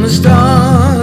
from the stars.